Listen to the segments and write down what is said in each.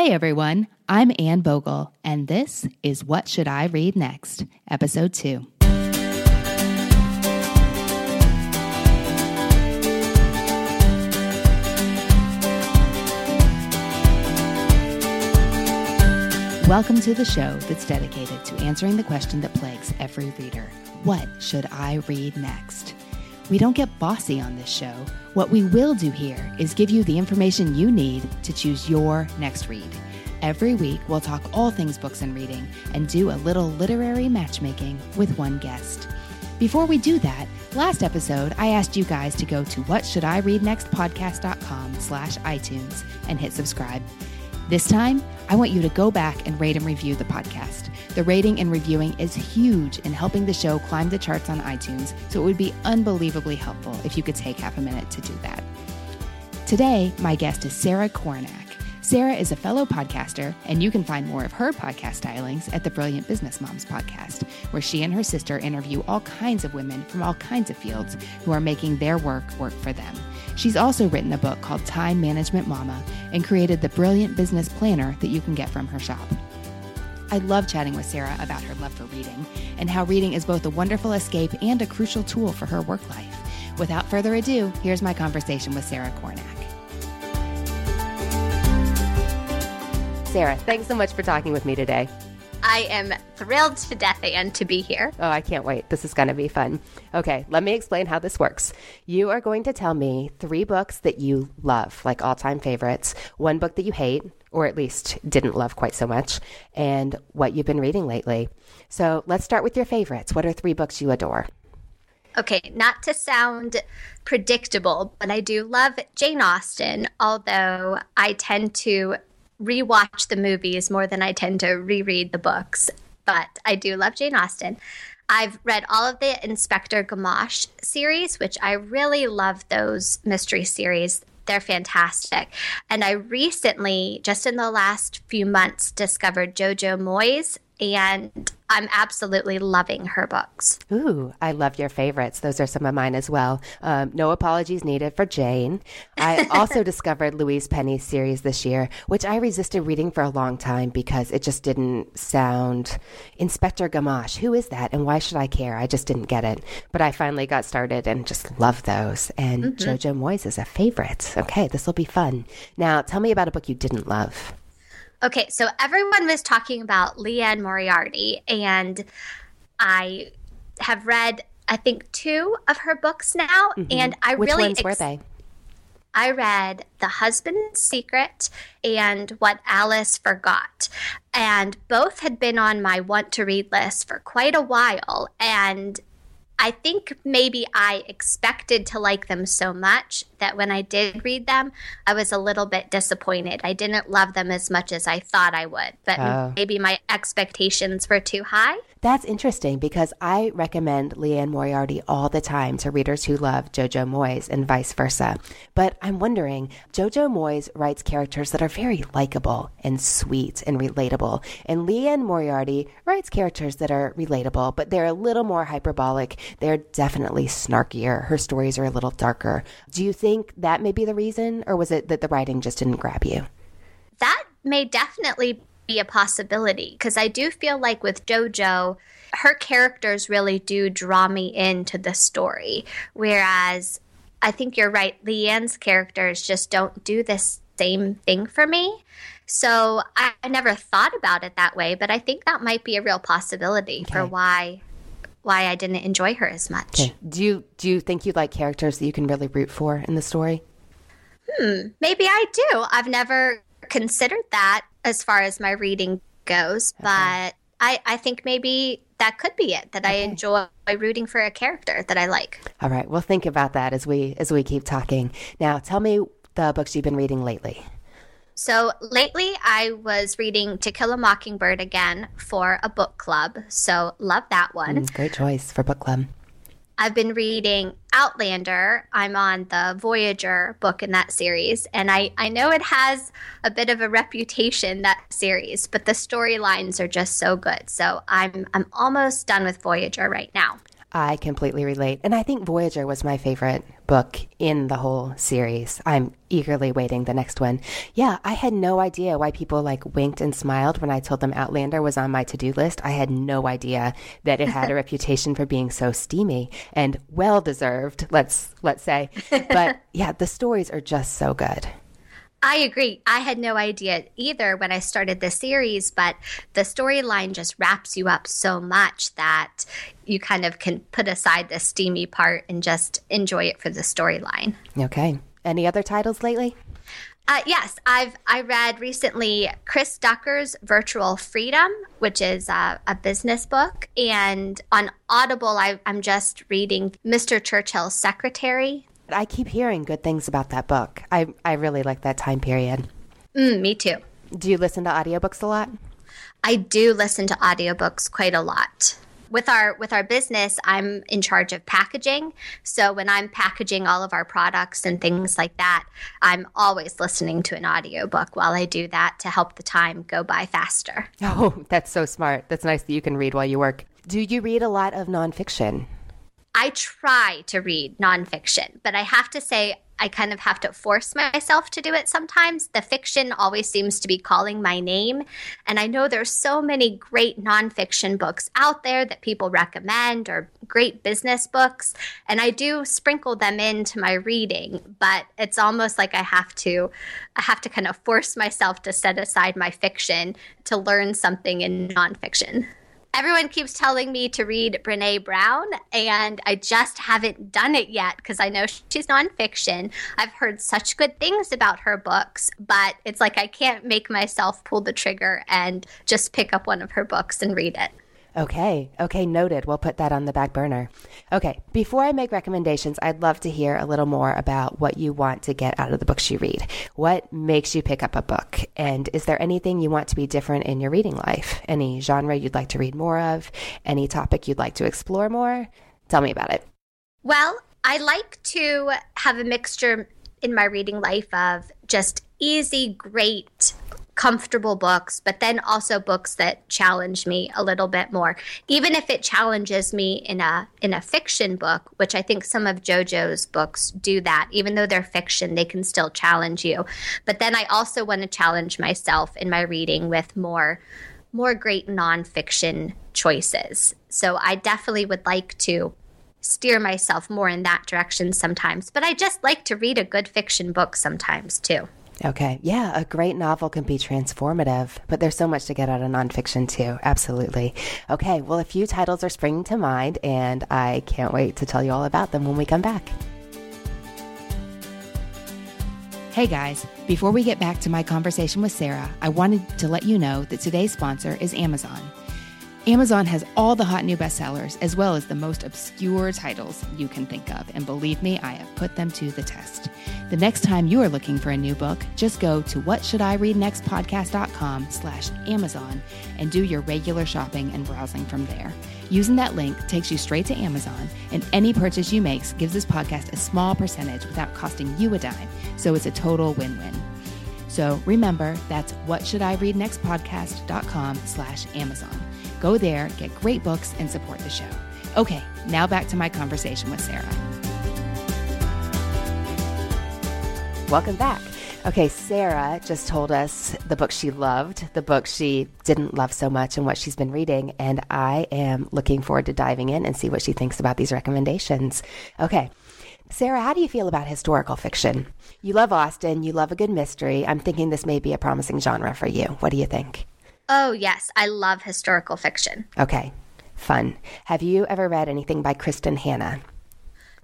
Hey everyone, I'm Ann Bogle, and this is What Should I Read Next, Episode 2. Welcome to the show that's dedicated to answering the question that plagues every reader. What should I read next? We don't get bossy on this show. What we will do here is give you the information you need to choose your next read. Every week, we'll talk all things books and reading and do a little literary matchmaking with one guest. Before we do that, last episode, I asked you guys to go to whatshouldireadnextpodcast.com/iTunes and hit subscribe. This time, I want you to go back and rate and review the podcast. The rating and reviewing is huge in helping the show climb the charts on iTunes, so it would be unbelievably helpful if you could take half a minute to do that. Today, my guest is Sarah Koehrnak. Sarah is a fellow podcaster, and you can find more of her podcast stylings at the Brilliant Business Moms podcast, where she and her sister interview all kinds of women from all kinds of fields who are making their work work for them. She's also written a book called Time Management Mama and created the Brilliant Business Planner that you can get from her shop. I love chatting with Sarah about her love for reading and how reading is both a wonderful escape and a crucial tool for her work life. Without further ado, here's my conversation with Sarah Koehrnak. Sarah, thanks so much for talking with me today. I am thrilled to death, Anne, to be here. Oh, I can't wait. This is going to be fun. Okay, let me explain how this works. You are going to tell me 3 books that you love, like all-time favorites, 1 book that you hate, or at least didn't love quite so much, and what you've been reading lately. So let's start with your favorites. What are 3 books you adore? Okay, not to sound predictable, but I do love Jane Austen, although I tend to rewatch the movies more than I tend to reread the books, but I do love Jane Austen. I've read all of the Inspector Gamache series, which I really love those mystery series. They're fantastic. And I recently, just in the last few months, discovered Jojo Moyes, and I'm absolutely loving her books. Ooh, I love your favorites. Those are some of mine as well. No apologies needed for Jane. I also discovered Louise Penny's series this year, which I resisted reading for a long time because it just didn't sound... Inspector Gamache, who is that and why should I care? I just didn't get it. But I finally got started and just love those. And Jojo Moyes is a favorite. Okay, this will be fun. Now, tell me about a book you didn't love. Okay, so everyone was talking about Liane Moriarty, and I have read, I think, 2 of her books now, and I Which ones were they? I read The Husband's Secret and What Alice Forgot, and both had been on my want-to-read list for quite a while, and I think maybe I expected to like them so much that when I did read them, I was a little bit disappointed. I didn't love them as much as I thought I would, but maybe my expectations were too high. That's interesting because I recommend Liane Moriarty all the time to readers who love Jojo Moyes and vice versa. But I'm wondering, Jojo Moyes writes characters that are very likable and sweet and relatable. And Liane Moriarty writes characters that are relatable, but they're a little more hyperbolic. They're definitely snarkier. Her stories are a little darker. Do you think that may be the reason, or was it that the writing just didn't grab you? That may definitely be a possibility, because I do feel like with Jojo, her characters really do draw me into the story, whereas I think you're right, Liane's characters just don't do this same thing for me. So I never thought about it that way, but I think that might be a real possibility for why I didn't enjoy her as much. Okay. Do you think you like characters that you can really root for in the story? Maybe I do. I've never considered that as far as my reading goes, but I think maybe that could be it, that I enjoy rooting for a character that I like. All right. Well, think about that as we keep talking. Now, tell me the books you've been reading lately. So lately I was reading To Kill a Mockingbird again for a book club. So love that one. Great choice for book club. I've been reading Outlander. I'm on the Voyager book in that series. And I know it has a bit of a reputation, that series, but the storylines are just so good. So I'm almost done with Voyager right now. I completely relate. And I think Voyager was my favorite book in the whole series. I'm eagerly waiting the next one. Yeah, I had no idea why people like winked and smiled when I told them Outlander was on my to-do list. I had no idea that it had a reputation for being so steamy and well-deserved, let's say. But yeah, the stories are just so good. I agree. I had no idea either when I started the series, but the storyline just wraps you up so much that you kind of can put aside the steamy part and just enjoy it for the storyline. Okay. Any other titles lately? Yes, I read recently Chris Ducker's Virtual Freedom, which is a business book. And on Audible, I'm just reading Mr. Churchill's Secretary. I keep hearing good things about that book. I really like that time period. Me too. Do you listen to audiobooks a lot? I do listen to audiobooks quite a lot. With our business, I'm in charge of packaging. So when I'm packaging all of our products and things like that, I'm always listening to an audiobook while I do that to help the time go by faster. Oh, that's so smart. That's nice that you can read while you work. Do you read a lot of nonfiction? I try to read nonfiction, but I have to say I kind of have to force myself to do it sometimes. The fiction always seems to be calling my name. And I know there's so many great nonfiction books out there that people recommend or great business books. And I do sprinkle them into my reading, but it's almost like I have to kind of force myself to set aside my fiction to learn something in nonfiction. Everyone keeps telling me to read Brené Brown, and I just haven't done it yet because I know she's nonfiction. I've heard such good things about her books, but it's like I can't make myself pull the trigger and just pick up one of her books and read it. Okay, noted. We'll put that on the back burner. Okay, before I make recommendations, I'd love to hear a little more about what you want to get out of the books you read. What makes you pick up a book? And is there anything you want to be different in your reading life? Any genre you'd like to read more of? Any topic you'd like to explore more? Tell me about it. Well, I like to have a mixture in my reading life of just easy, great, comfortable books, but then also books that challenge me a little bit more. Even if it challenges me in a fiction book, which I think some of JoJo's books do that, even though they're fiction, they can still challenge you. But then I also want to challenge myself in my reading with more great nonfiction choices. So I definitely would like to steer myself more in that direction sometimes. But I just like to read a good fiction book sometimes too. Okay. Yeah, a great novel can be transformative, but there's so much to get out of nonfiction too. Absolutely. Okay. Well, a few titles are springing to mind, and I can't wait to tell you all about them when we come back. Hey guys, before we get back to my conversation with Sarah, I wanted to let you know that today's sponsor is Amazon. Amazon has all the hot new bestsellers, as well as the most obscure titles you can think of. And believe me, I have put them to the test. The next time you are looking for a new book, just go to whatshouldireadnextpodcast.com/Amazon and do your regular shopping and browsing from there. Using that link takes you straight to Amazon, and any purchase you make gives this podcast a small percentage without costing you a dime. So it's a total win-win. So remember, that's whatshouldireadnextpodcast.com/Amazon. Go there, get great books, and support the show. Okay, now back to my conversation with Sarah. Welcome back. Okay, Sarah just told us the book she loved, the book she didn't love so much, and what she's been reading, and I am looking forward to diving in and see what she thinks about these recommendations. Okay, Sarah, how do you feel about historical fiction? You love Austen, you love a good mystery. I'm thinking this may be a promising genre for you. What do you think? Oh, yes. I love historical fiction. Okay. Fun. Have you ever read anything by Kristen Hannah?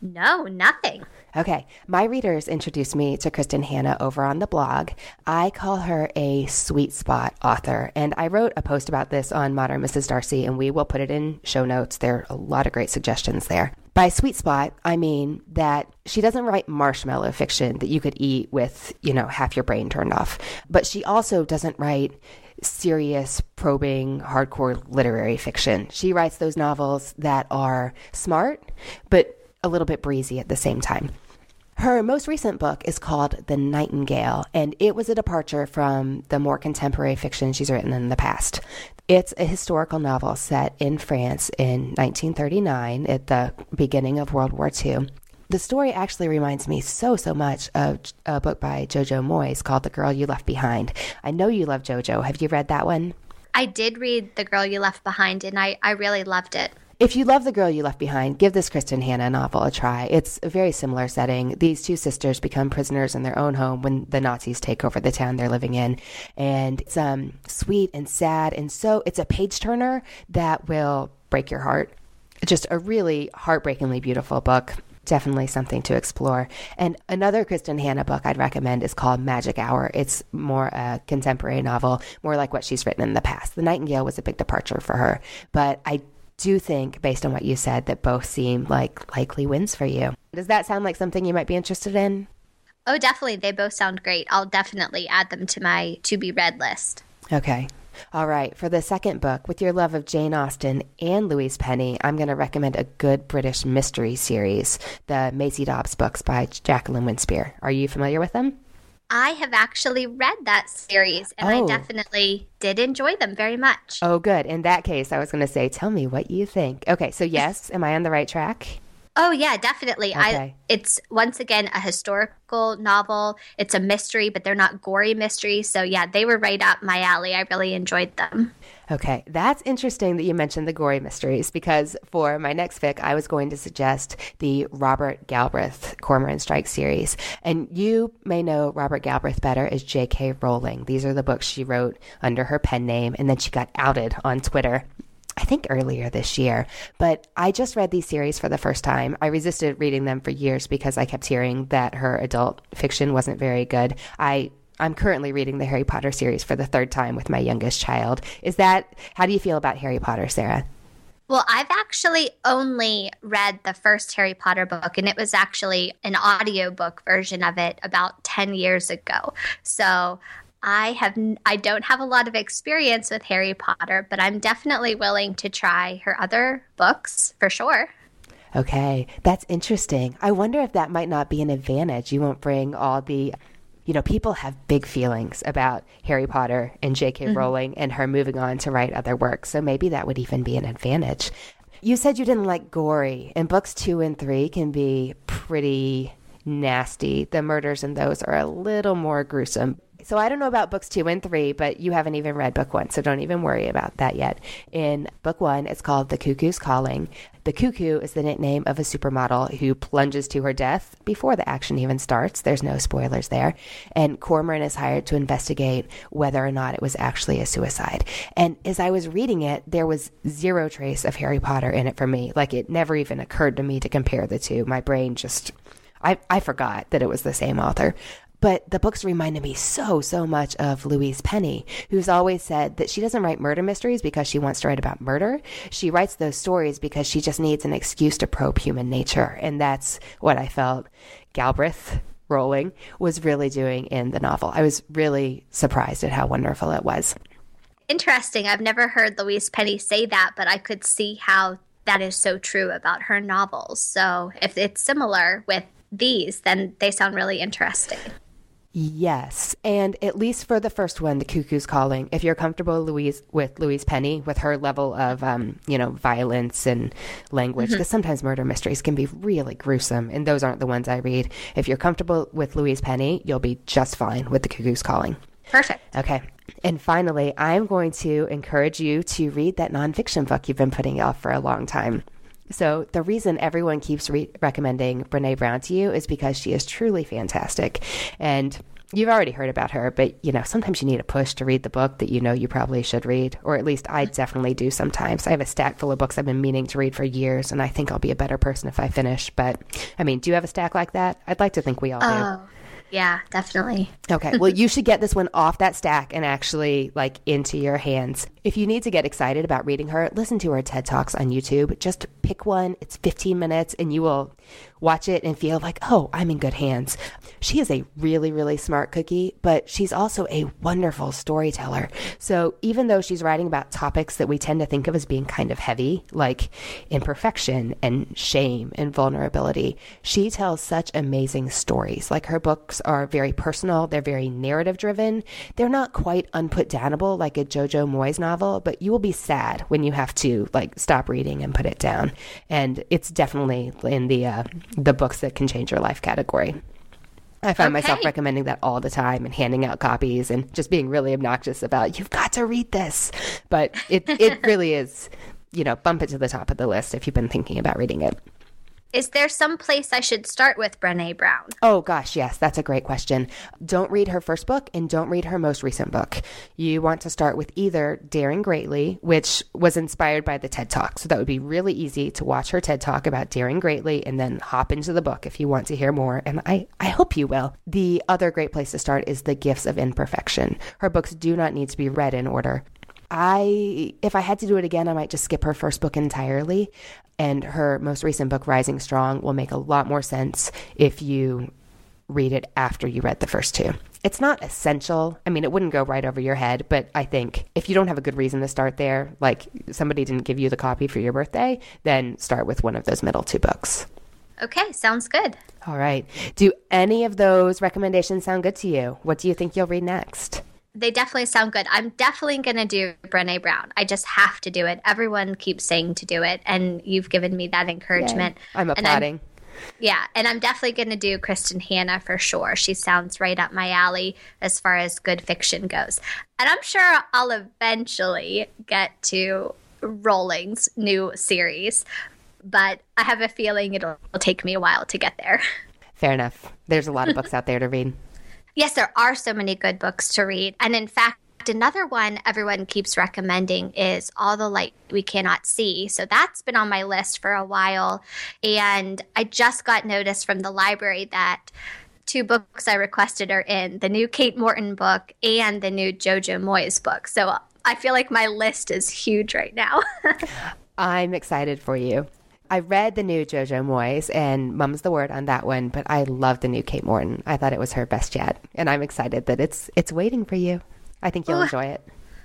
No, nothing. Okay. My readers introduced me to Kristen Hannah over on the blog. I call her a sweet spot author, and I wrote a post about this on Modern Mrs. Darcy, and we will put it in show notes. There are a lot of great suggestions there. By sweet spot, I mean that she doesn't write marshmallow fiction that you could eat with, half your brain turned off, but she also doesn't write serious, probing, hardcore literary fiction. She writes those novels that are smart, but a little bit breezy at the same time. Her most recent book is called The Nightingale, and it was a departure from the more contemporary fiction she's written in the past. It's a historical novel set in France in 1939 at the beginning of World War II. The story actually reminds me so much of a book by Jojo Moyes called The Girl You Left Behind. I know you love Jojo. Have you read that one? I did read The Girl You Left Behind, and I really loved it. If you love The Girl You Left Behind, give this Kristen Hannah novel a try. It's a very similar setting. These two sisters become prisoners in their own home when the Nazis take over the town they're living in. And it's sweet and sad. And so it's a page turner that will break your heart. Just a really heartbreakingly beautiful book. Definitely something to explore. And another Kristen Hannah book I'd recommend is called Magic Hour. It's more a contemporary novel, more like what she's written in the past. The Nightingale was a big departure for her. But I do think, based on what you said, that both seem like likely wins for you. Does that sound like something you might be interested in? Oh, definitely. They both sound great. I'll definitely add them to my to-be-read list. Okay. All right. For the second book, with your love of Jane Austen and Louise Penny, I'm going to recommend a good British mystery series, the Maisie Dobbs books by Jacqueline Winspear. Are you familiar with them? I have actually read that series, and I definitely did enjoy them very much. Oh, good. In that case, I was going to say, tell me what you think. Okay, so yes, am I on the right track? Oh, yeah, definitely. Okay. It's, once again, a historical novel. It's a mystery, but they're not gory mysteries. So, yeah, they were right up my alley. I really enjoyed them. Okay, that's interesting that you mentioned the gory mysteries, because for my next pick, I was going to suggest the Robert Galbraith Cormoran Strike series. And you may know Robert Galbraith better as J.K. Rowling. These are the books she wrote under her pen name, and then she got outed on Twitter, I think earlier this year. But I just read these series for the first time. I resisted reading them for years because I kept hearing that her adult fiction wasn't very good. I'm currently reading the Harry Potter series for the third time with my youngest child. How do you feel about Harry Potter, Sarah? Well, I've actually only read the first Harry Potter book, and it was actually an audiobook version of it about 10 years ago. So I don't have a lot of experience with Harry Potter, but I'm definitely willing to try her other books for sure. Okay, that's interesting. I wonder if that might not be an advantage. You won't bring all the, people have big feelings about Harry Potter and J.K. Rowling and her moving on to write other works. So maybe that would even be an advantage. You said you didn't like gory, and books 2 and 3 can be pretty nasty. The murders in those are a little more gruesome. So I don't know about books 2 and 3, but you haven't even read book 1, so don't even worry about that yet. In book 1, it's called The Cuckoo's Calling. The cuckoo is the nickname of a supermodel who plunges to her death before the action even starts. There's no spoilers there. And Cormoran is hired to investigate whether or not it was actually a suicide. And as I was reading it, there was zero trace of Harry Potter in it for me. Like, it never even occurred to me to compare the two. My brain just, I forgot that it was the same author. But the books reminded me so much of Louise Penny, who's always said that she doesn't write murder mysteries because she wants to write about murder. She writes those stories because she just needs an excuse to probe human nature. And that's what I felt Galbraith Rowling was really doing in the novel. I was really surprised at how wonderful it was. Interesting. I've never heard Louise Penny say that, but I could see how that is so true about her novels. So if it's similar with these, then they sound really interesting. Yes, and at least for the first one, The Cuckoo's Calling, if you're comfortable with Louise Penny, with her level of, violence and language, because sometimes murder mysteries can be really gruesome, and those aren't the ones I read. If you're comfortable with Louise Penny, you'll be just fine with The Cuckoo's Calling. Perfect. Okay. And finally, I'm going to encourage you to read that nonfiction book you've been putting off for a long time. So the reason everyone keeps recommending Brené Brown to you is because she is truly fantastic. And you've already heard about her, but, sometimes you need a push to read the book that you probably should read, or at least I definitely do sometimes. I have a stack full of books I've been meaning to read for years, and I think I'll be a better person if I finish. But, do you have a stack like that? I'd like to think we all do. Yeah, definitely. Okay. Well, you should get this one off that stack and actually into your hands. If you need to get excited about reading her, listen to her TED Talks on YouTube. Just pick one. It's 15 minutes and you will watch it and feel like, oh, I'm in good hands. She is a really, really smart cookie, but she's also a wonderful storyteller. So even though she's writing about topics that we tend to think of as being kind of heavy, like imperfection and shame and vulnerability, she tells such amazing stories. Like, her books are very personal. They're very narrative driven. They're not quite unputdownable like a Jojo Moyes novel, but you will be sad when you have to like stop reading and put it down. And it's definitely in the books that can change your life category. I find myself recommending that all the time and handing out copies and just being really obnoxious about, you've got to read this. But it really is, you know, bump it to the top of the list if you've been thinking about reading it. Is there some place I should start with Brené Brown? Oh, gosh, yes. That's a great question. Don't read her first book and don't read her most recent book. You want to start with either Daring Greatly, which was inspired by the TED Talk. So that would be really easy to watch her TED Talk about Daring Greatly and then hop into the book if you want to hear more. And I hope you will. The other great place to start is The Gifts of Imperfection. Her books do not need to be read in order. If I had to do it again, I might just skip her first book entirely. And her most recent book, Rising Strong, will make a lot more sense if you read it after you read the first two. It's not essential. I mean, it wouldn't go right over your head, but I think if you don't have a good reason to start there, like somebody didn't give you the copy for your birthday, then start with one of those middle two books. Okay, sounds good. All right. Do any of those recommendations sound good to you? What do you think you'll read next? They definitely sound good. I'm definitely going to do Brené Brown. I just have to do it. Everyone keeps saying to do it, and you've given me that encouragement. Yay. I'm applauding. And I'm definitely going to do Kristen Hannah for sure. She sounds right up my alley as far as good fiction goes. And I'm sure I'll eventually get to Rowling's new series, but I have a feeling it'll take me a while to get there. Fair enough. There's a lot of books out there to read. Yes, there are so many good books to read. And in fact, another one everyone keeps recommending is All the Light We Cannot See. So that's been on my list for a while. And I just got notice from the library that two books I requested are in, the new Kate Morton book and the new Jojo Moyes book. So I feel like my list is huge right now. I'm excited for you. I read the new Jojo Moyes and mum's the word on that one, but I love the new Kate Morton. I thought it was her best yet, and I'm excited that it's waiting for you. I think you'll enjoy it.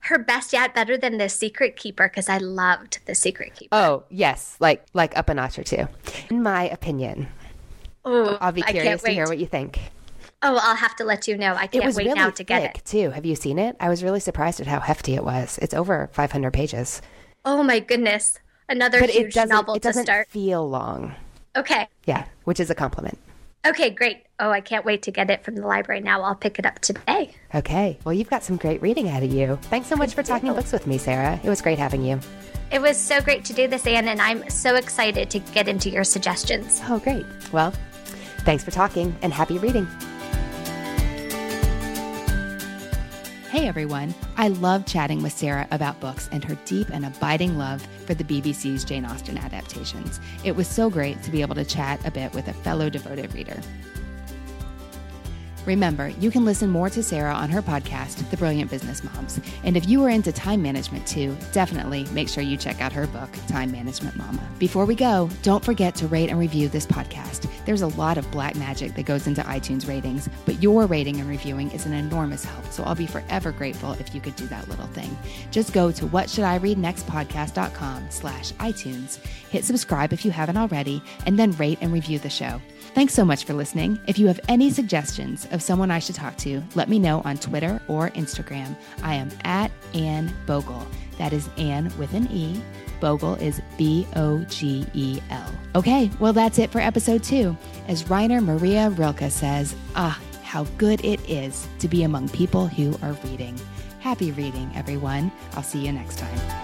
Her best yet, better than The Secret Keeper, because I loved The Secret Keeper. Oh, yes, like up a notch or two, in my opinion. Oh, I'll be curious to hear what you think. Oh, I'll have to let you know. I can't wait now to get it. It was really thick, too. Have you seen it? I was really surprised at how hefty it was. It's over 500 pages. Oh, my goodness. Another huge novel to start. It doesn't feel long. Okay. Yeah, which is a compliment. Okay, great. Oh, I can't wait to get it from the library now. I'll pick it up today. Okay. Well, you've got some great reading ahead of you. Thanks so much for talking books with me, Sarah. It was great having you. It was so great to do this, Anne, and I'm so excited to get into your suggestions. Oh, great. Well, thanks for talking and happy reading. Hey everyone, I love chatting with Sarah about books and her deep and abiding love for the BBC's Jane Austen adaptations. It was so great to be able to chat a bit with a fellow devoted reader. Remember, you can listen more to Sarah on her podcast, The Brilliant Business Moms. And if you are into time management too, definitely make sure you check out her book, Time Management Mama. Before we go, don't forget to rate and review this podcast. There's a lot of black magic that goes into iTunes ratings, but your rating and reviewing is an enormous help. So I'll be forever grateful if you could do that little thing. Just go to whatshouldireadnextpodcast.com/iTunes, hit subscribe if you haven't already, and then rate and review the show. Thanks so much for listening. If you have any suggestions of someone I should talk to, let me know on Twitter or Instagram. I am at Ann Bogle. That is Ann with an E. Bogle is B-O-G-E-L. Okay, well, that's it for episode 2. As Rainer Maria Rilke says, how good it is to be among people who are reading. Happy reading, everyone. I'll see you next time.